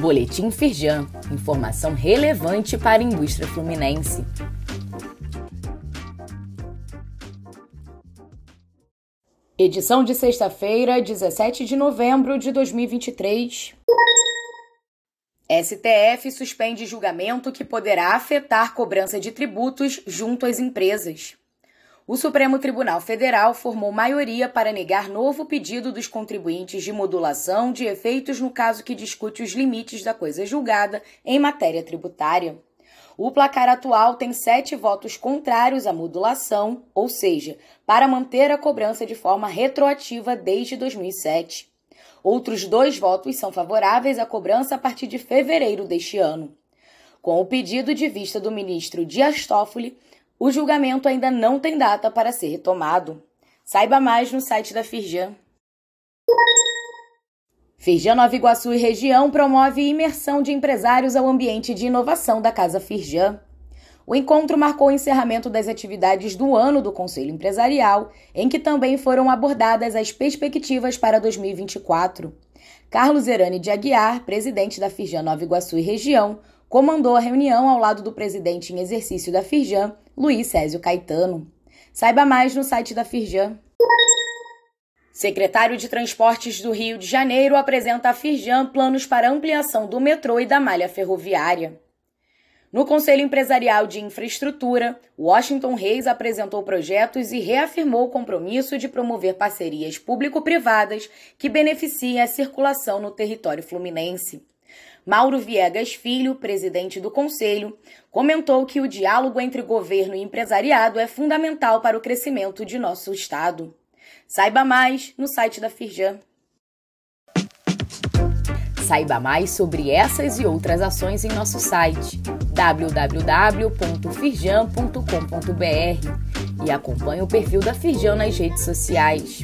Boletim Firjan, informação relevante para a indústria fluminense. Edição de sexta-feira, 17 de novembro de 2023. STF suspende julgamento que poderá afetar cobrança de tributos junto às empresas. O Supremo Tribunal Federal formou maioria para negar novo pedido dos contribuintes de modulação de efeitos no caso que discute os limites da coisa julgada em matéria tributária. O placar atual tem 7 votos contrários à modulação, ou seja, para manter a cobrança de forma retroativa desde 2007. Outros 2 votos são favoráveis à cobrança a partir de fevereiro deste ano. Com o pedido de vista do ministro Dias Toffoli, o julgamento ainda não tem data para ser retomado. Saiba mais no site da Firjan. Firjan Nova Iguaçu e região promove imersão de empresários ao ambiente de inovação da Casa Firjan. O encontro marcou o encerramento das atividades do ano do Conselho Empresarial, em que também foram abordadas as perspectivas para 2024. Carlos Erani de Aguiar, presidente da Firjan Nova Iguaçu e região, comandou a reunião ao lado do presidente em exercício da Firjan, Luiz Césio Caetano. Saiba mais no site da Firjan. Secretário de Transportes do Rio de Janeiro apresenta à Firjan planos para ampliação do metrô e da malha ferroviária. No Conselho Empresarial de Infraestrutura, Washington Reis apresentou projetos e reafirmou o compromisso de promover parcerias público-privadas que beneficiem a circulação no território fluminense. Mauro Viegas Filho, presidente do Conselho, comentou que o diálogo entre governo e empresariado é fundamental para o crescimento de nosso estado. Saiba mais no site da Firjan. Saiba mais sobre essas e outras ações em nosso site www.firjan.com.br e acompanhe o perfil da Firjan nas redes sociais.